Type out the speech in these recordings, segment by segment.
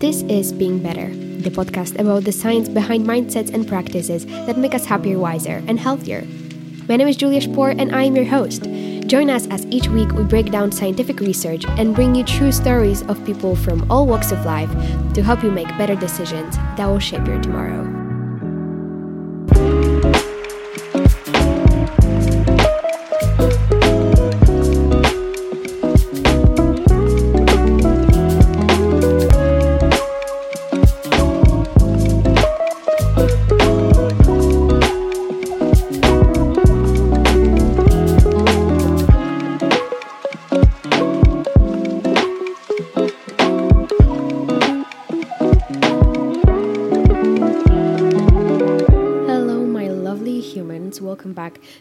This is Being Better, the podcast about the science behind mindsets and practices that make us happier, wiser, and healthier. My name is Julia Sport, and I am your host. Join us as each week we break down scientific research and bring you true stories of people from all walks of life to help you make better decisions that will shape your tomorrow.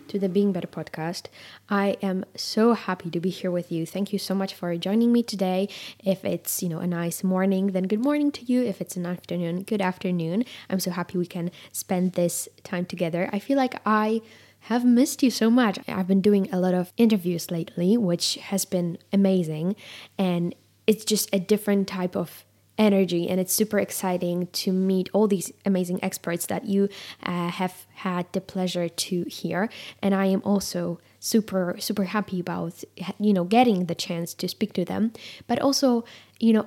To the Being Better podcast. I am so happy to be here with you. Thank you so much for joining me today. If it's, a nice morning, then good morning to you. If it's an afternoon, good afternoon. I'm so happy we can spend this time together. I feel like I have missed you so much. I've been doing a lot of interviews lately, which has been amazing, and it's just a different type of energy, and it's super exciting to meet all these amazing experts that you have had the pleasure to hear. And I am also super happy about getting the chance to speak to them, but also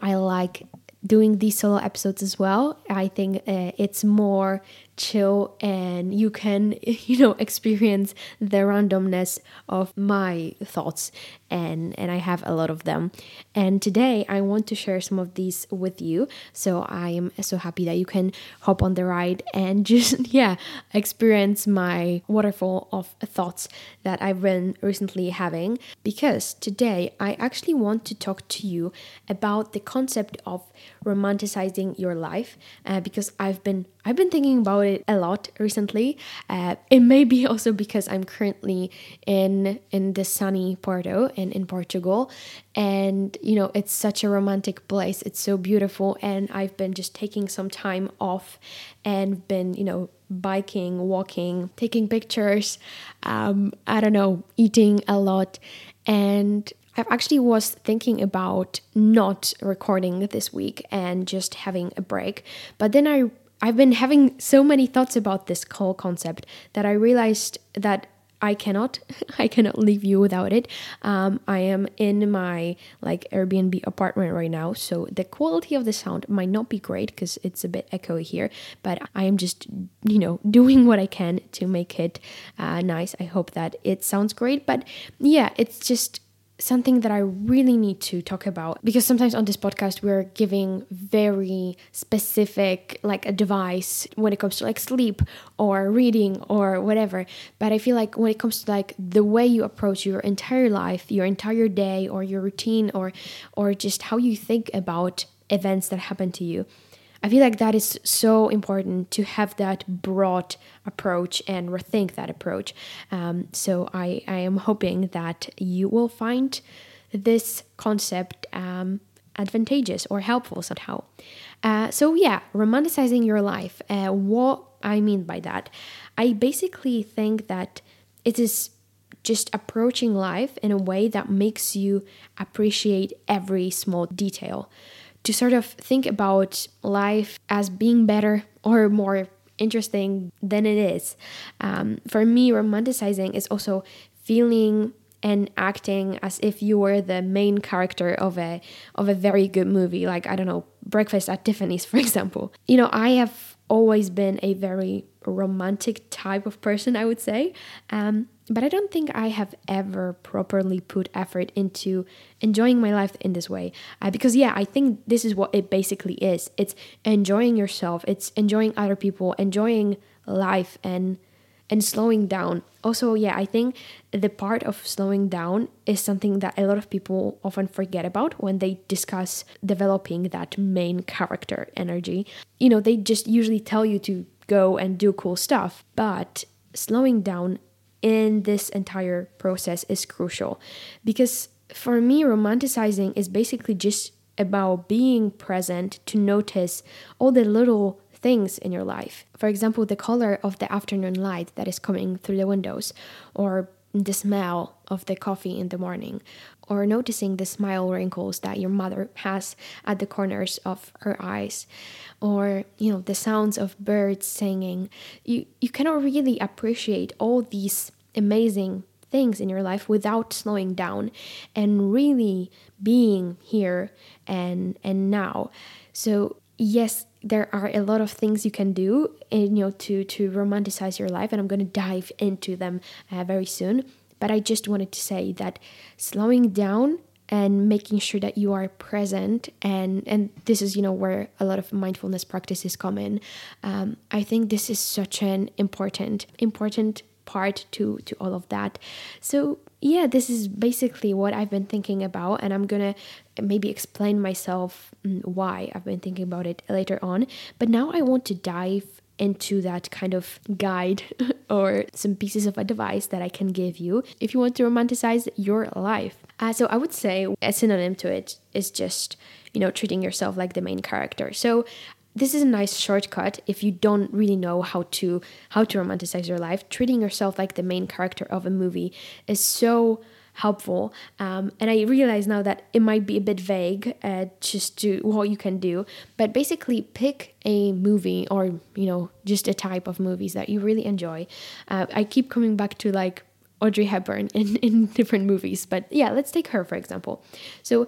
I like doing these solo episodes as well. I think it's more chill, and you can experience the randomness of my thoughts, and I have a lot of them. And today I want to share some of these with you. So I am so happy that you can hop on the ride and just experience my waterfall of thoughts that I've been recently having, because today I actually want to talk to you about the concept of romanticizing your life, because I've been thinking about it a lot recently. It may be also because I'm currently in the sunny Porto and in Portugal, and it's such a romantic place. It's so beautiful, and I've been just taking some time off and been biking, walking, taking pictures, eating a lot. And I actually was thinking about not recording this week and just having a break, but then I've been having so many thoughts about this whole concept that I realized that I cannot leave you without it. I am in my Airbnb apartment right now, so the quality of the sound might not be great because it's a bit echoey here, but I am just doing what I can to make it nice. I hope that it sounds great, but it's just something that I really need to talk about, because sometimes on this podcast we're giving very specific advice when it comes to sleep or reading or whatever, but I feel like when it comes to the way you approach your entire life, your entire day, or your routine, or just how you think about events that happen to you, I feel like that is so important to have that broad approach and rethink that approach. So I am hoping that you will find this concept advantageous or helpful somehow. Romanticizing your life. What I mean by that, I basically think that it is just approaching life in a way that makes you appreciate every small detail. To sort of think about life as being better or more interesting than it is. For me, romanticizing is also feeling and acting as if you were the main character of a very good movie, Breakfast at Tiffany's, for example. I have always been a very romantic type of person, I would say, but I don't think I have ever properly put effort into enjoying my life in this way, because I think this is what it basically is. It's enjoying yourself, it's enjoying other people, enjoying life, and slowing down. Also, I think the part of slowing down is something that a lot of people often forget about when they discuss developing that main character energy. They just usually tell you to go and do cool stuff, but slowing down in this entire process is crucial, because for me, romanticizing is basically just about being present to notice all the little things in your life. For example, the color of the afternoon light that is coming through the windows, or the smell of the coffee in the morning, or noticing the smile wrinkles that your mother has at the corners of her eyes, or, you know, the sounds of birds singing. You cannot really appreciate all these amazing things in your life without slowing down and really being here and now. So yes, there are a lot of things you can do, and, you know, to romanticize your life, and I'm going to dive into them very soon. But I just wanted to say that slowing down and making sure that you are present, and this is, you know, where a lot of mindfulness practices come in. I think this is such an important part to all of that. So yeah, this is basically what I've been thinking about, and I'm gonna maybe explain myself why I've been thinking about it later on. But now I want to dive into that kind of guide or some pieces of advice that I can give you if you want to romanticize your life. So I would say a synonym to it is just, you know, treating yourself like the main character. So this is a nice shortcut if you don't really know how to romanticize your life. Treating yourself like the main character of a movie is so helpful, and I realize now that it might be a bit vague just to what you can do, but basically pick a movie, or, you know, just a type of movies that you really enjoy. I keep coming back to, like, Audrey Hepburn in different movies, but yeah, let's take her for example. So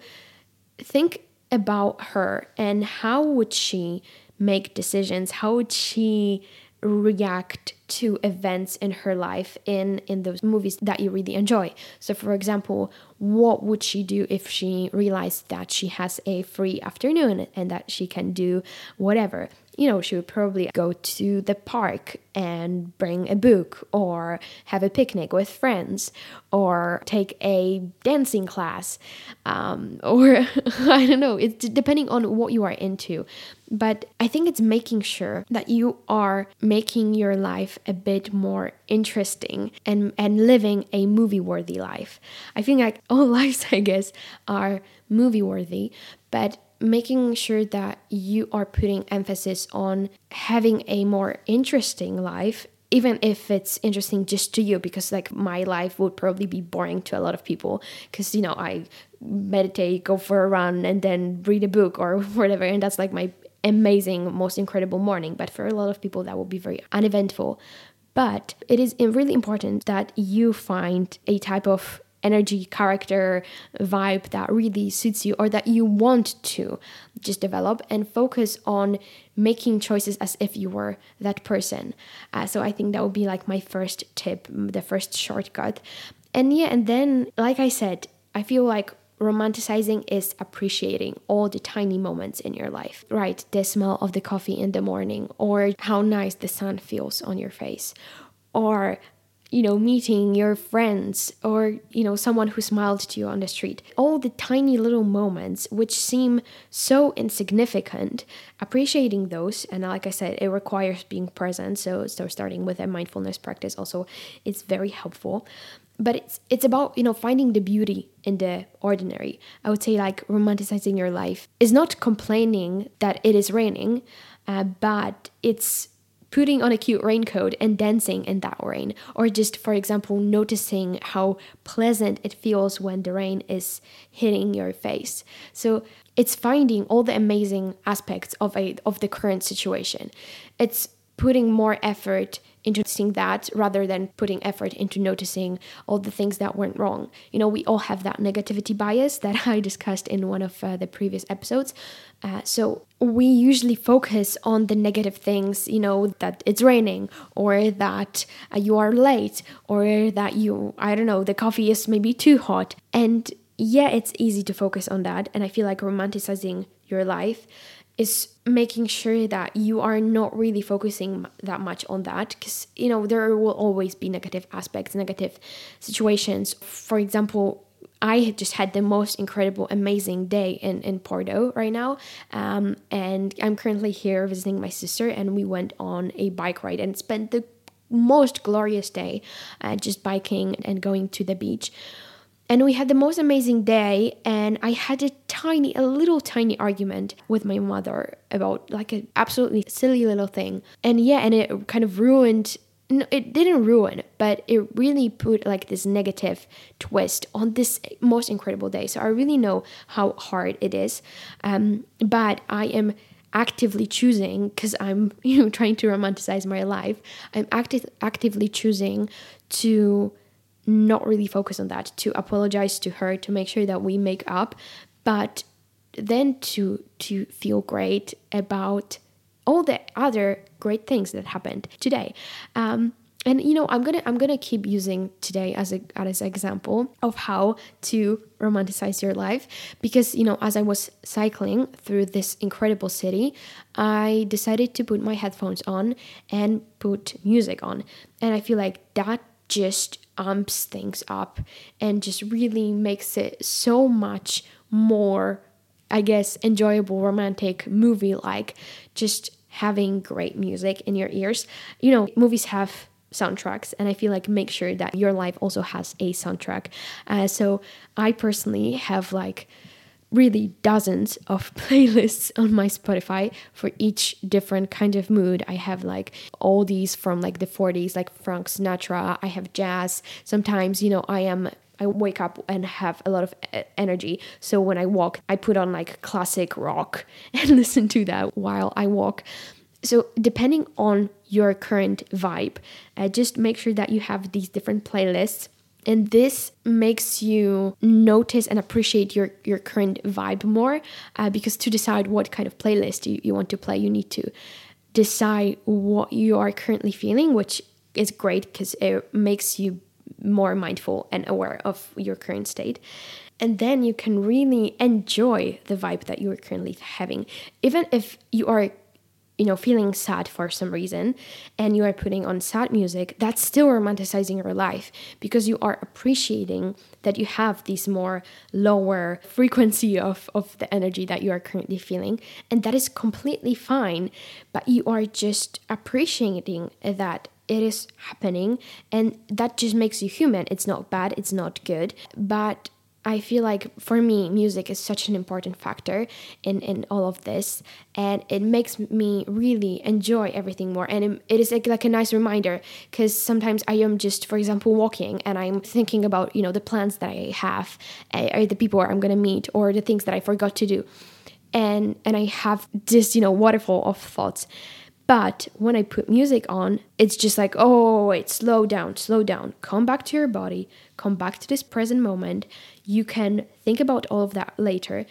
think about her, and how would she make decisions? How would she react to events in her life in those movies that you really enjoy? So for example, what would she do if she realized that she has a free afternoon and that she can do whatever? You know, she would probably go to the park and bring a book, or have a picnic with friends, or take a dancing class, or I don't know, it's depending on what you are into. But I think it's making sure that you are making your life a bit more interesting and living a movie-worthy life. I think, like, all lives, I guess, are movie-worthy, but making sure that you are putting emphasis on having a more interesting life, even if it's interesting just to you, because, like, my life would probably be boring to a lot of people, because, you know, I meditate, go for a run, and then read a book or whatever, and that's, like, my amazing, most incredible morning. But for a lot of people, that will be very uneventful. But it is really important that you find a type of energy, character, vibe that really suits you, or that you want to just develop, and focus on making choices as if you were that person. So I think that would be, like, my first tip, the first shortcut. And yeah, and then, like I said, I feel like romanticizing is appreciating all the tiny moments in your life, right? The smell of the coffee in the morning, or how nice the sun feels on your face, or, you know, meeting your friends, or, you know, someone who smiled to you on the street. All the tiny little moments which seem so insignificant, appreciating those. And like I said, it requires being present. So starting with a mindfulness practice also, it's very helpful. But it's about, you know, finding the beauty in the ordinary. I would say, like, romanticizing your life is not complaining that it is raining, but it's putting on a cute raincoat and dancing in that rain, or just, for example, noticing how pleasant it feels when the rain is hitting your face. So it's finding all the amazing aspects of the current situation. It's putting more effort into seeing that, rather than putting effort into noticing all the things that went wrong. You know, we all have that negativity bias that I discussed in one of the previous episodes. So we usually focus on the negative things, you know, that it's raining, or that you are late, or that the coffee is maybe too hot. And yeah, it's easy to focus on that. And I feel like romanticizing your life is making sure that you are not really focusing that much on that, because, you know, there will always be negative aspects, negative situations. For example, I just had the most incredible, amazing day in Porto right now, and I'm currently here visiting my sister, and we went on a bike ride and spent the most glorious day just biking and going to the beach. And we had the most amazing day, and I had a little tiny argument with my mother about, like, an absolutely silly little thing. And yeah, and it kind of ruined no, it didn't ruin, but it really put like this negative twist on this most incredible day. So I really know how hard it is, but I am actively choosing, because I'm trying to romanticize my life, I'm actively choosing to not really focus on that, to apologize to her, to make sure that we make up, but then to feel great about all the other great things that happened today. And I'm gonna keep using today as an example of how to romanticize your life, because as I was cycling through this incredible city, I decided to put my headphones on and put music on, and I feel like that just amps things up and just really makes it so much more, I guess, enjoyable, romantic, movie-like, just having great music in your ears. Movies have soundtracks, and I feel like make sure that your life also has a soundtrack. So I personally have like really dozens of playlists on my Spotify for each different kind of mood. I have like all these from like the 40s, like Frank Sinatra. I have jazz. Sometimes, I wake up and have a lot of energy. So when I walk, I put on like classic rock and listen to that while I walk. So depending on your current vibe, just make sure that you have these different playlists. And this makes you notice and appreciate your current vibe more, because to decide what kind of playlist you want to play, you need to decide what you are currently feeling, which is great because it makes you more mindful and aware of your current state. And then you can really enjoy the vibe that you are currently having. Even if you are feeling sad for some reason and you are putting on sad music, that's still romanticizing your life, because you are appreciating that you have this more lower frequency of the energy that you are currently feeling, and that is completely fine, but you are just appreciating that it is happening, and that just makes you human. It's not bad, it's not good, but I feel like for me, music is such an important factor in all of this, and it makes me really enjoy everything more. And it is like a nice reminder, because sometimes I am just, for example, walking and I'm thinking about, the plans that I have, or the people I'm going to meet, or the things that I forgot to do. And I have this, waterfall of thoughts. But when I put music on, it's just like, oh, wait, slow down, come back to your body, come back to this present moment. You can think about all of that later.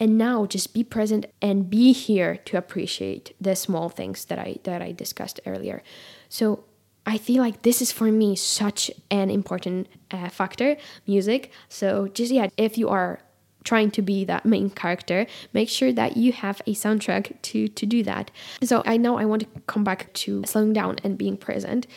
And now just be present and be here to appreciate the small things that I discussed earlier. So I feel like this is for me such an important factor, music. So just, if you are trying to be that main character, make sure that you have a soundtrack to do that. So I want to come back to slowing down and being present,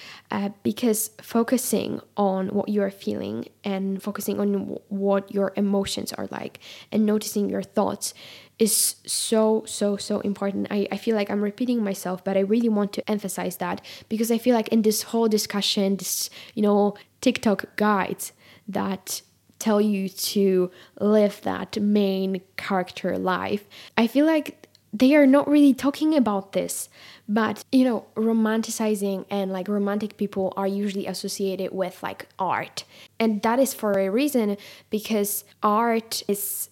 because focusing on what you are feeling and focusing on what your emotions are like and noticing your thoughts is so important. I feel like I'm repeating myself, but I really want to emphasize that, because I feel like in this whole discussion, this TikTok guides that tell you to live that main character life, I feel like they are not really talking about this. But romanticizing and like romantic people are usually associated with like art, and that is for a reason, because art is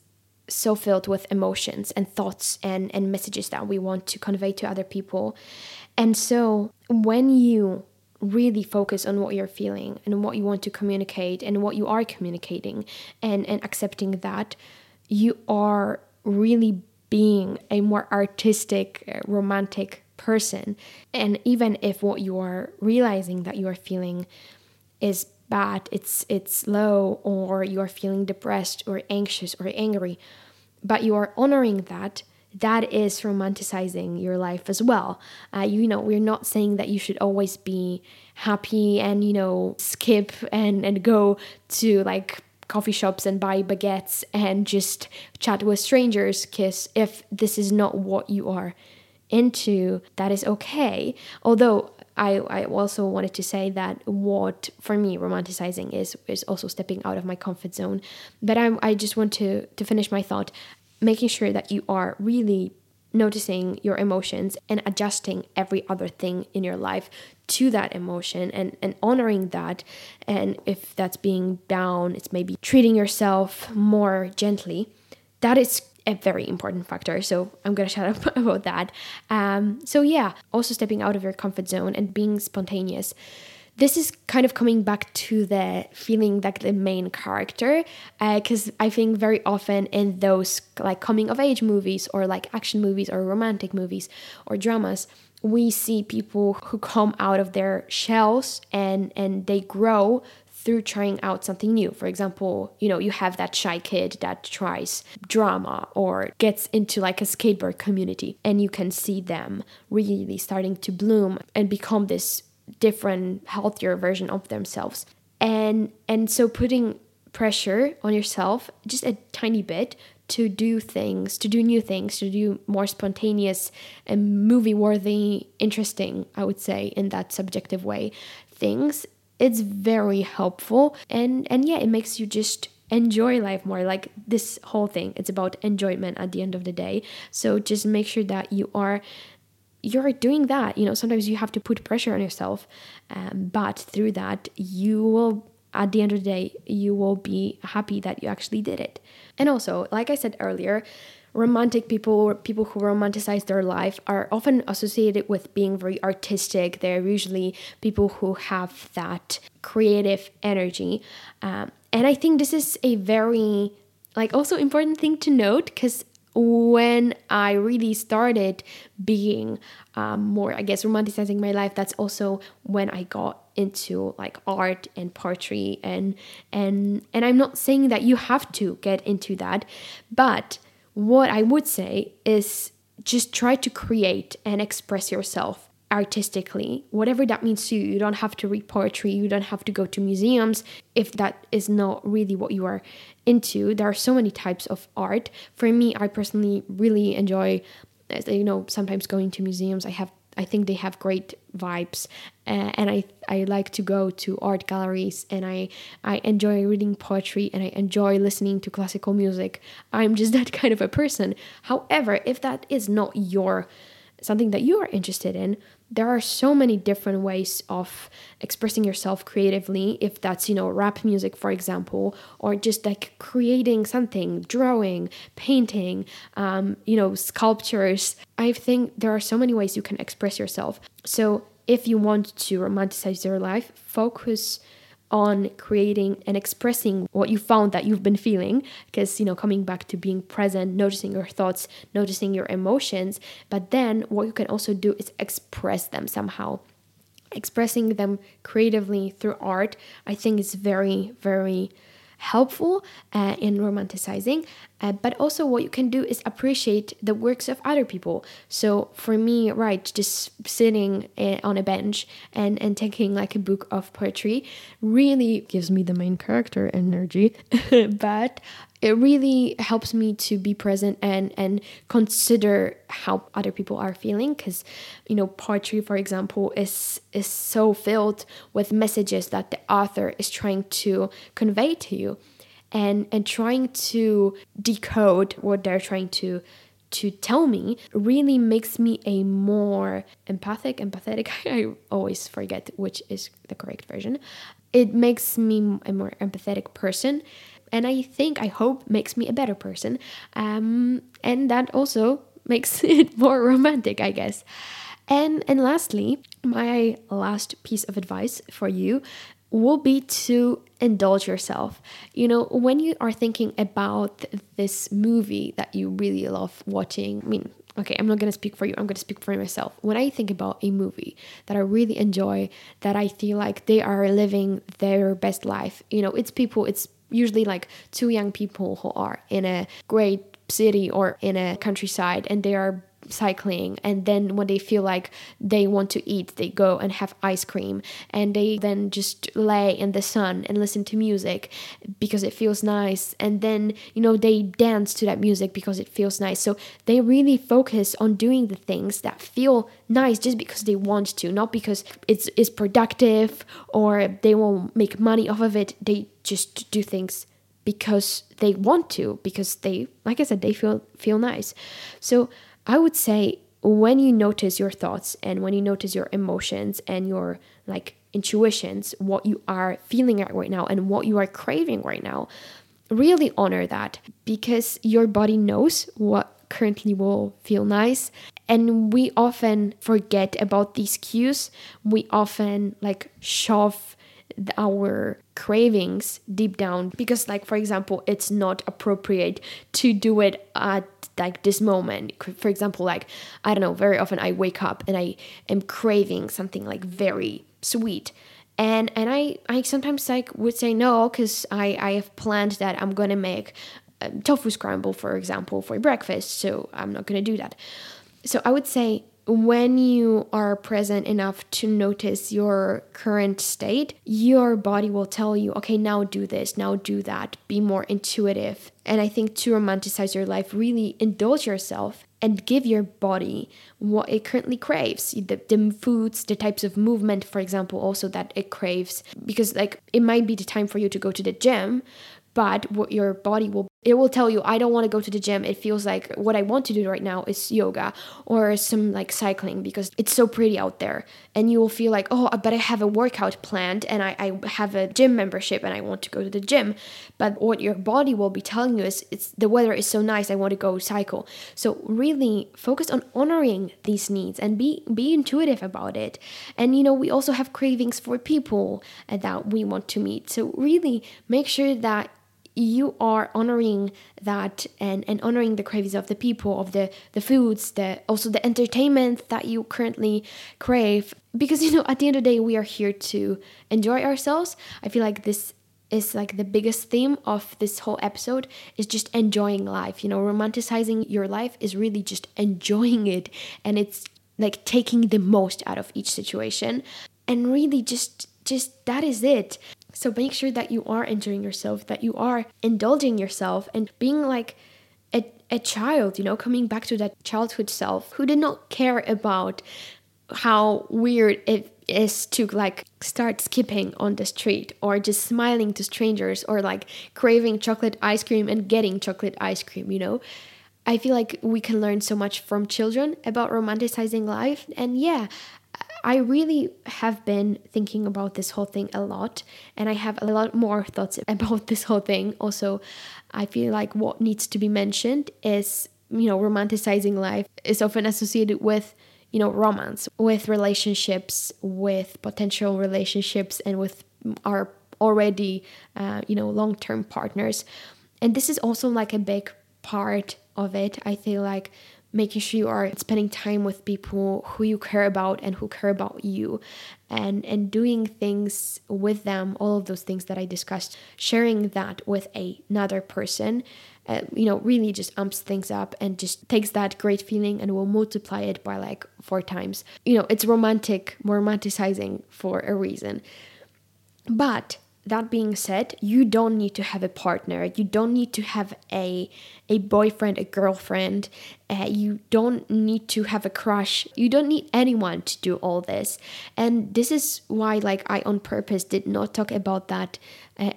so filled with emotions and thoughts and messages that we want to convey to other people. And so when you really focus on what you're feeling and what you want to communicate and what you are communicating, and accepting that, you are really being a more artistic, romantic person. And even if what you are realizing that you are feeling is bad, it's low, or you are feeling depressed or anxious or angry, but you are honoring that, that is romanticizing your life as well. We're not saying that you should always be happy and, skip and go to like coffee shops and buy baguettes and just chat with strangers, because if this is not what you are into, that is okay. Although I also wanted to say that what for me romanticizing is also stepping out of my comfort zone. But I just want to finish my thought, making sure that you are really noticing your emotions and adjusting every other thing in your life to that emotion and honoring that. And if that's being down, it's maybe treating yourself more gently. That is a very important factor. So I'm going to shut up about that. Also stepping out of your comfort zone and being spontaneous. This is kind of coming back to the feeling like the main character, because I think very often in those like coming of age movies or like action movies or romantic movies or dramas, we see people who come out of their shells and they grow through trying out something new. For example, you know, you have that shy kid that tries drama or gets into like a skateboard community, and you can see them really starting to bloom and become this different, healthier version of themselves. And so putting pressure on yourself just a tiny bit to do things, to do new things, to do more spontaneous and movie-worthy, interesting, I would say, in that subjective way, things, it's very helpful. And yeah, it makes you just enjoy life more. Like this whole thing, it's about enjoyment at the end of the day. So just make sure that you're doing that. You know, sometimes you have to put pressure on yourself, but through that, you will, at the end of the day, you will be happy that you actually did it. And also, like I said earlier, romantic people or people who romanticize their life are often associated with being very artistic. They're usually people who have that creative energy. And I think this is a very, like, also important thing to note, because when I really started being more, I guess, romanticizing my life, that's also when I got into like art and poetry and I'm not saying that you have to get into that, but what I would say is just try to create and express yourself artistically, whatever that means to you. You don't have to read poetry, you don't have to go to museums if that is not really what you are into. There are so many types of art. For me, I personally really enjoy, you know, sometimes going to museums. I think they have great vibes, and I like to go to art galleries, and I enjoy reading poetry, and I enjoy listening to classical music. I'm just that kind of a person. However, if that is not something that you are interested in, there are so many different ways of expressing yourself creatively. If that's, you know, rap music, for example, or just like creating something, drawing, painting, you know, sculptures. I think there are so many ways you can express yourself. So if you want to romanticize your life, focus on creating and expressing what you found that you've been feeling, because, you know, coming back to being present, noticing your thoughts, noticing your emotions, but then what you can also do is express them somehow. Expressing them creatively through art, I think, is very, very helpful in romanticizing, but also what you can do is appreciate the works of other people. So for me, right, just sitting on a bench and taking like a book of poetry really gives me the main character energy, but it really helps me to be present and consider how other people are feeling, because, you know, poetry, for example, is so filled with messages that the author is trying to convey to you, and trying to decode what they're trying to tell me really makes me a more empathetic. I always forget which is the correct version. It makes me a more empathetic person. And I hope, makes me a better person. And that also makes it more romantic, I guess. And lastly, my last piece of advice for you will be to indulge yourself. You know, when you are thinking about this movie that you really love watching, I mean, okay, I'm not going to speak for you. I'm going to speak for myself. When I think about a movie that I really enjoy, that I feel like they are living their best life, you know, it's usually like two young people who are in a great city or in a countryside, and they are cycling, and then when they feel like they want to eat, they go and have ice cream, and they then just lay in the sun and listen to music because it feels nice, and then, you know, they dance to that music because it feels nice. So they really focus on doing the things that feel nice just because they want to, not because it's productive or they will make money off of it. They just do things because they want to, because they, like I said, they feel nice. So I would say when you notice your thoughts and when you notice your emotions and your like intuitions, what you are feeling right now and what you are craving right now, really honor that, because your body knows what currently will feel nice. And we often forget about these cues. We often like shove our cravings deep down because, like, for example, it's not appropriate to do it at like this moment. For example, like, I don't know, very often I wake up and I am craving something like very sweet. And I sometimes like would say no, because I have planned that I'm going to make tofu scramble, for example, for breakfast. So I'm not going to do that. So I would say when you are present enough to notice your current state, your body will tell you, okay, now do this, now do that, be more intuitive. And I think to romanticize your life, really indulge yourself and give your body what it currently craves, the foods, the types of movement, for example, also that it craves, because like it might be the time for you to go to the gym, but what your body will tell you, I don't want to go to the gym. It feels like what I want to do right now is yoga or some like cycling because it's so pretty out there. And you will feel like, oh, but I have a workout planned and I have a gym membership and I want to go to the gym. But what your body will be telling you is, it's the weather is so nice, I want to go cycle. So really focus on honoring these needs and be intuitive about it. And, you know, we also have cravings for people that we want to meet. So really make sure that you are honoring that and honoring the cravings of the people, of the foods, also the entertainment that you currently crave. Because, you know, at the end of the day, we are here to enjoy ourselves. I feel like this is like the biggest theme of this whole episode is just enjoying life. You know, romanticizing your life is really just enjoying it. And it's like taking the most out of each situation. And really just that is it. So make sure that you are enjoying yourself, that you are indulging yourself and being like a child, you know, coming back to that childhood self who did not care about how weird it is to like start skipping on the street or just smiling to strangers or like craving chocolate ice cream and getting chocolate ice cream, you know. I feel like we can learn so much from children about romanticizing life. And yeah, I really have been thinking about this whole thing a lot, and I have a lot more thoughts about this whole thing. Also, I feel like what needs to be mentioned is, you know, romanticizing life is often associated with, you know, romance, with relationships, with potential relationships, and with our already, you know, long-term partners. And this is also like a big part of it. I feel like making sure you are spending time with people who you care about and who care about you, and doing things with them, all of those things that I discussed, sharing that with another person, you know, really just amps things up and just takes that great feeling and will multiply it by like 4 times. You know, it's romanticizing for a reason. But that being said, you don't need to have a partner. You don't need to have a boyfriend, a girlfriend. You don't need to have a crush. You don't need anyone to do all this. And this is why, like, I on purpose did not talk about that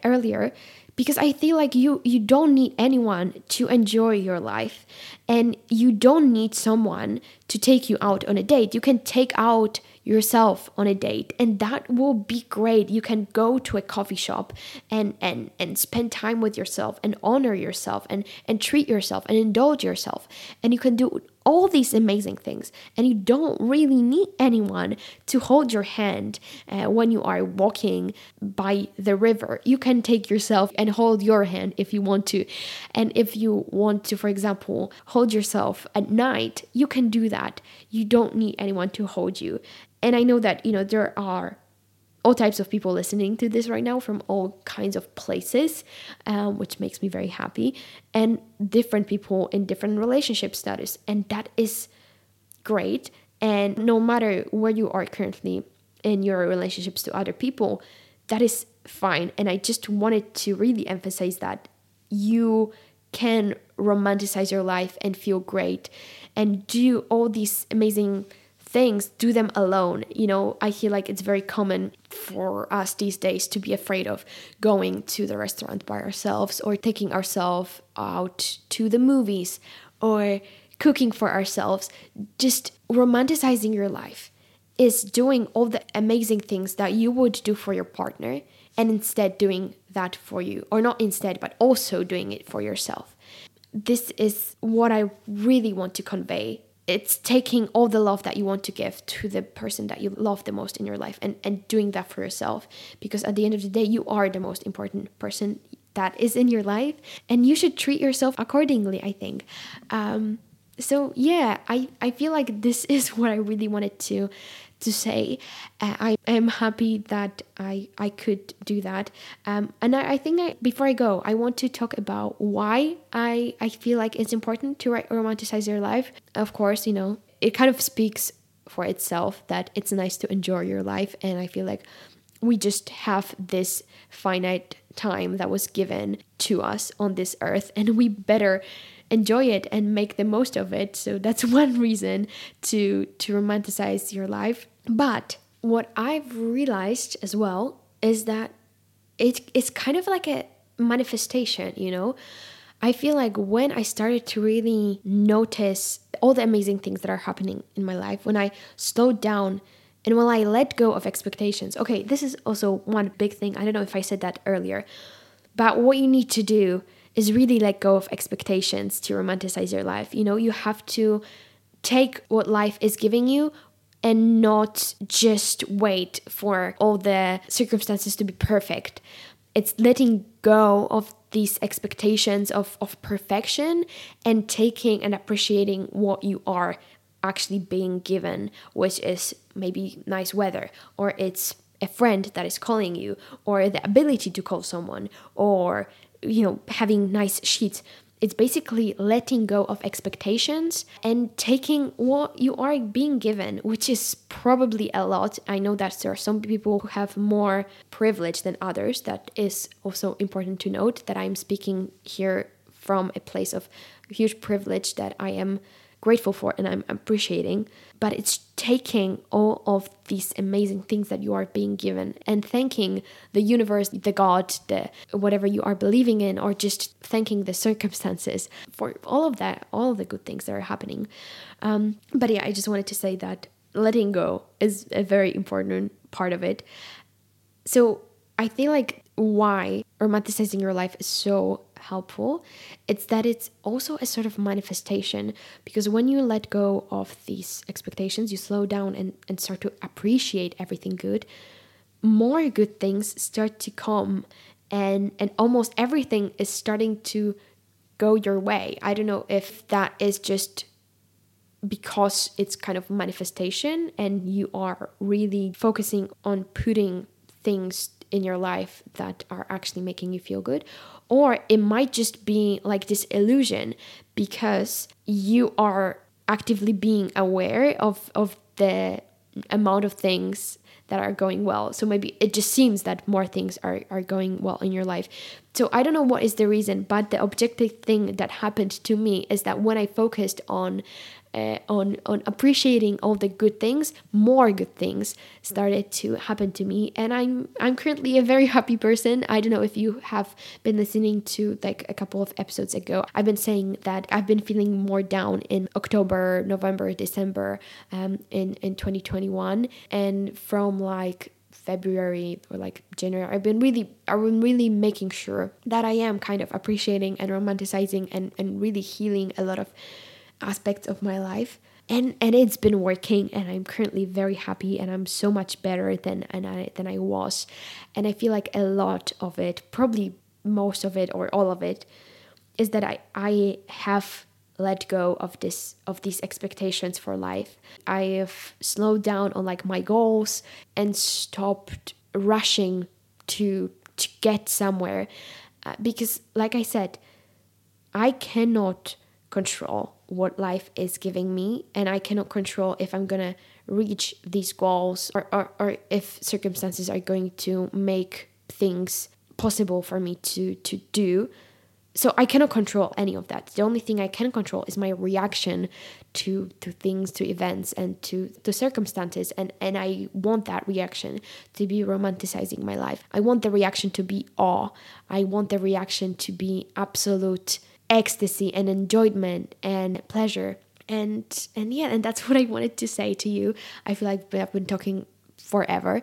earlier, because I feel like you don't need anyone to enjoy your life, and you don't need someone to take you out on a date. You can take out yourself on a date, and that will be great. You can go to a coffee shop and spend time with yourself and honor yourself and treat yourself and indulge yourself, and you can do all these amazing things, and you don't really need anyone to hold your hand when you are walking by the river. You can take yourself and hold your hand if you want to, and if you want to, for example, hold yourself at night, you can do that. You don't need anyone to hold you. And I know that, you know, there are all types of people listening to this right now from all kinds of places, which makes me very happy, and different people in different relationship status. And that is great. And no matter where you are currently in your relationships to other people, that is fine. And I just wanted to really emphasize that you can romanticize your life and feel great and do all these amazing things, do them alone. You know, I feel like it's very common for us these days to be afraid of going to the restaurant by ourselves or taking ourselves out to the movies or cooking for ourselves, just romanticizing your life is doing all the amazing things that you would do for your partner and instead doing that for you. Or not instead, but also doing it for yourself. This is what I really want to convey. It's taking all the love that you want to give to the person that you love the most in your life and doing that for yourself. Because at the end of the day, you are the most important person that is in your life. And you should treat yourself accordingly, I think. So I feel like this is what I really wanted to say. I am happy that I could do that. And I think before I go, I want to talk about why I feel like it's important to romanticize your life. Of course, you know, it kind of speaks for itself that it's nice to enjoy your life. And I feel like we just have this finite time that was given to us on this earth, and we better enjoy it and make the most of it. So that's one reason to romanticize your life. But what I've realized as well is that it's kind of like a manifestation, you know? I feel like when I started to really notice all the amazing things that are happening in my life, when I slowed down and when I let go of expectations. Okay, this is also one big thing. I don't know if I said that earlier, but what you need to do is really let go of expectations to romanticize your life. You know, you have to take what life is giving you and not just wait for all the circumstances to be perfect. It's letting go of these expectations of perfection and taking and appreciating what you are actually being given, which is maybe nice weather, or it's a friend that is calling you, or the ability to call someone, or, you know, having nice sheets. It's basically letting go of expectations and taking what you are being given, which is probably a lot. I know that there are some people who have more privilege than others. That is also important to note, that I'm speaking here from a place of huge privilege that I am grateful for and I'm appreciating. But it's taking all of these amazing things that you are being given and thanking the universe, the God, the whatever you are believing in, or just thanking the circumstances for all of that, all of the good things that are happening. But yeah, I just wanted to say that letting go is a very important part of it. So I feel like why romanticizing your life is so helpful, it's that it's also a sort of manifestation, because when you let go of these expectations, you slow down and start to appreciate everything good, more good things start to come, and almost everything is starting to go your way. I don't know if that is just because it's kind of manifestation and you are really focusing on putting things in your life that are actually making you feel good, or it might just be like this illusion because you are actively being aware of the amount of things that are going well. So maybe it just seems that more things are going well in your life. So I don't know what is the reason, but the objective thing that happened to me is that when I focused on appreciating all the good things, more good things started to happen to me, and I'm currently a very happy person. I don't know if you have been listening to like a couple of episodes ago. I've been saying that I've been feeling more down in October, November, December, in 2021, and from like February or like January, I've been really making sure that I am kind of appreciating and romanticizing and really healing a lot of aspects of my life, and it's been working, and I'm currently very happy, and I'm so much better than I was. And I feel like a lot of it, probably most of it or all of it, is that I have let go of these expectations for life. I have slowed down on like my goals and stopped rushing to get somewhere, because like I said, I cannot control what life is giving me, and I cannot control if I'm gonna reach these goals or if circumstances are going to make things possible for me to do. So I cannot control any of that. The only thing I can control is my reaction to things, to events, and to circumstances. And I want that reaction to be romanticizing my life. I want the reaction to be awe. I want the reaction to be absolute ecstasy and enjoyment and pleasure. And that's what I wanted to say to you. I feel like I've been talking forever.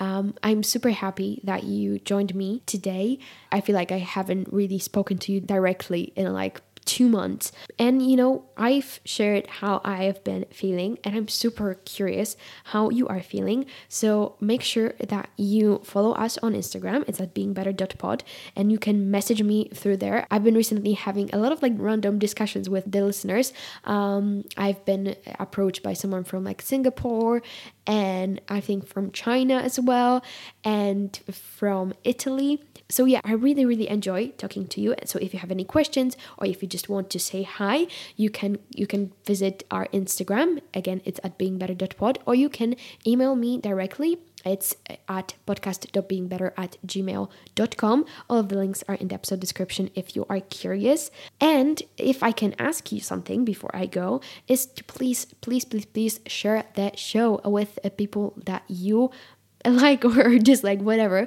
I'm super happy that you joined me today. I feel like I haven't really spoken to you directly in like 2 months. And, you know, I've shared how I have been feeling, and I'm super curious how you are feeling. So make sure that you follow us on Instagram. It's at beingbetter.pod, and you can message me through there. I've been recently having a lot of like random discussions with the listeners. I've been approached by someone from like Singapore, and I think from China as well, and from Italy. So yeah, I really, really enjoy talking to you. So if you have any questions, or if you just want to say hi, you can visit our Instagram. Again, it's at beingbetter.pod, or you can email me directly. It's at podcast.beingbetter@gmail.com. All of the links are in the episode description if you are curious. And if I can ask you something before I go, is to please share the show with people that you like or dislike, whatever.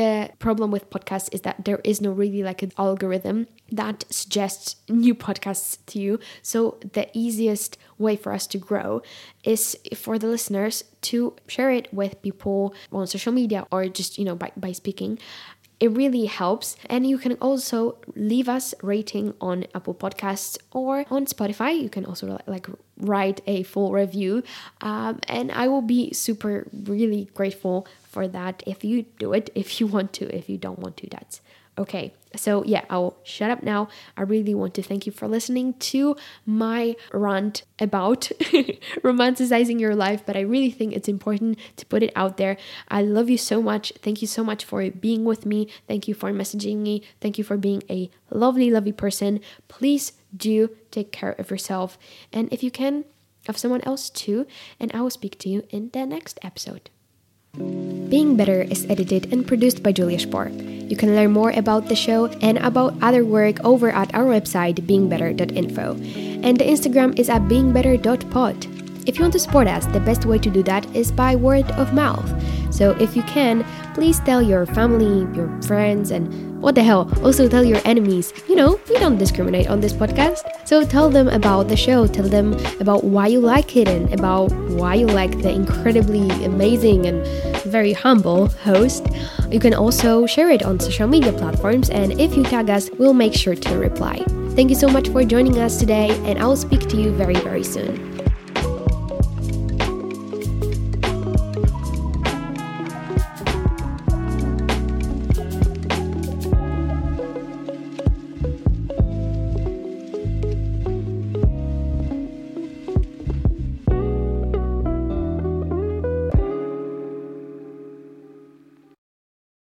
The problem with podcasts is that there is no really like an algorithm that suggests new podcasts to you. So the easiest way for us to grow is for the listeners to share it with people on social media, or just, you know, by speaking. It really helps. And you can also leave us rating on Apple Podcasts or on Spotify. You can also like write a full review. And I will be super really grateful for that if you do it, if you want to. If you don't want to, that's okay. So yeah, I'll shut up now. I really want to thank you for listening to my rant about romanticizing your life, but I really think it's important to put it out there. I love you so much. Thank you so much for being with me. Thank you for messaging me. Thank you for being a lovely, lovely person. Please do take care of yourself, and if you can, of someone else too. And I will speak to you in the next episode. Being Better is edited and produced by Julia Sport. You can learn more about the show and about other work over at our website, beingbetter.info. And the Instagram is at beingbetter.pod. If you want to support us, the best way to do that is by word of mouth. So if you can, please tell your family, your friends, and what the hell, also tell your enemies. You know, we don't discriminate on this podcast. So tell them about the show, tell them about why you like it, and about why you like the incredibly amazing and very humble host. You can also share it on social media platforms, and if you tag us, we'll make sure to reply. Thank you so much for joining us today, and I'll speak to you very, very soon.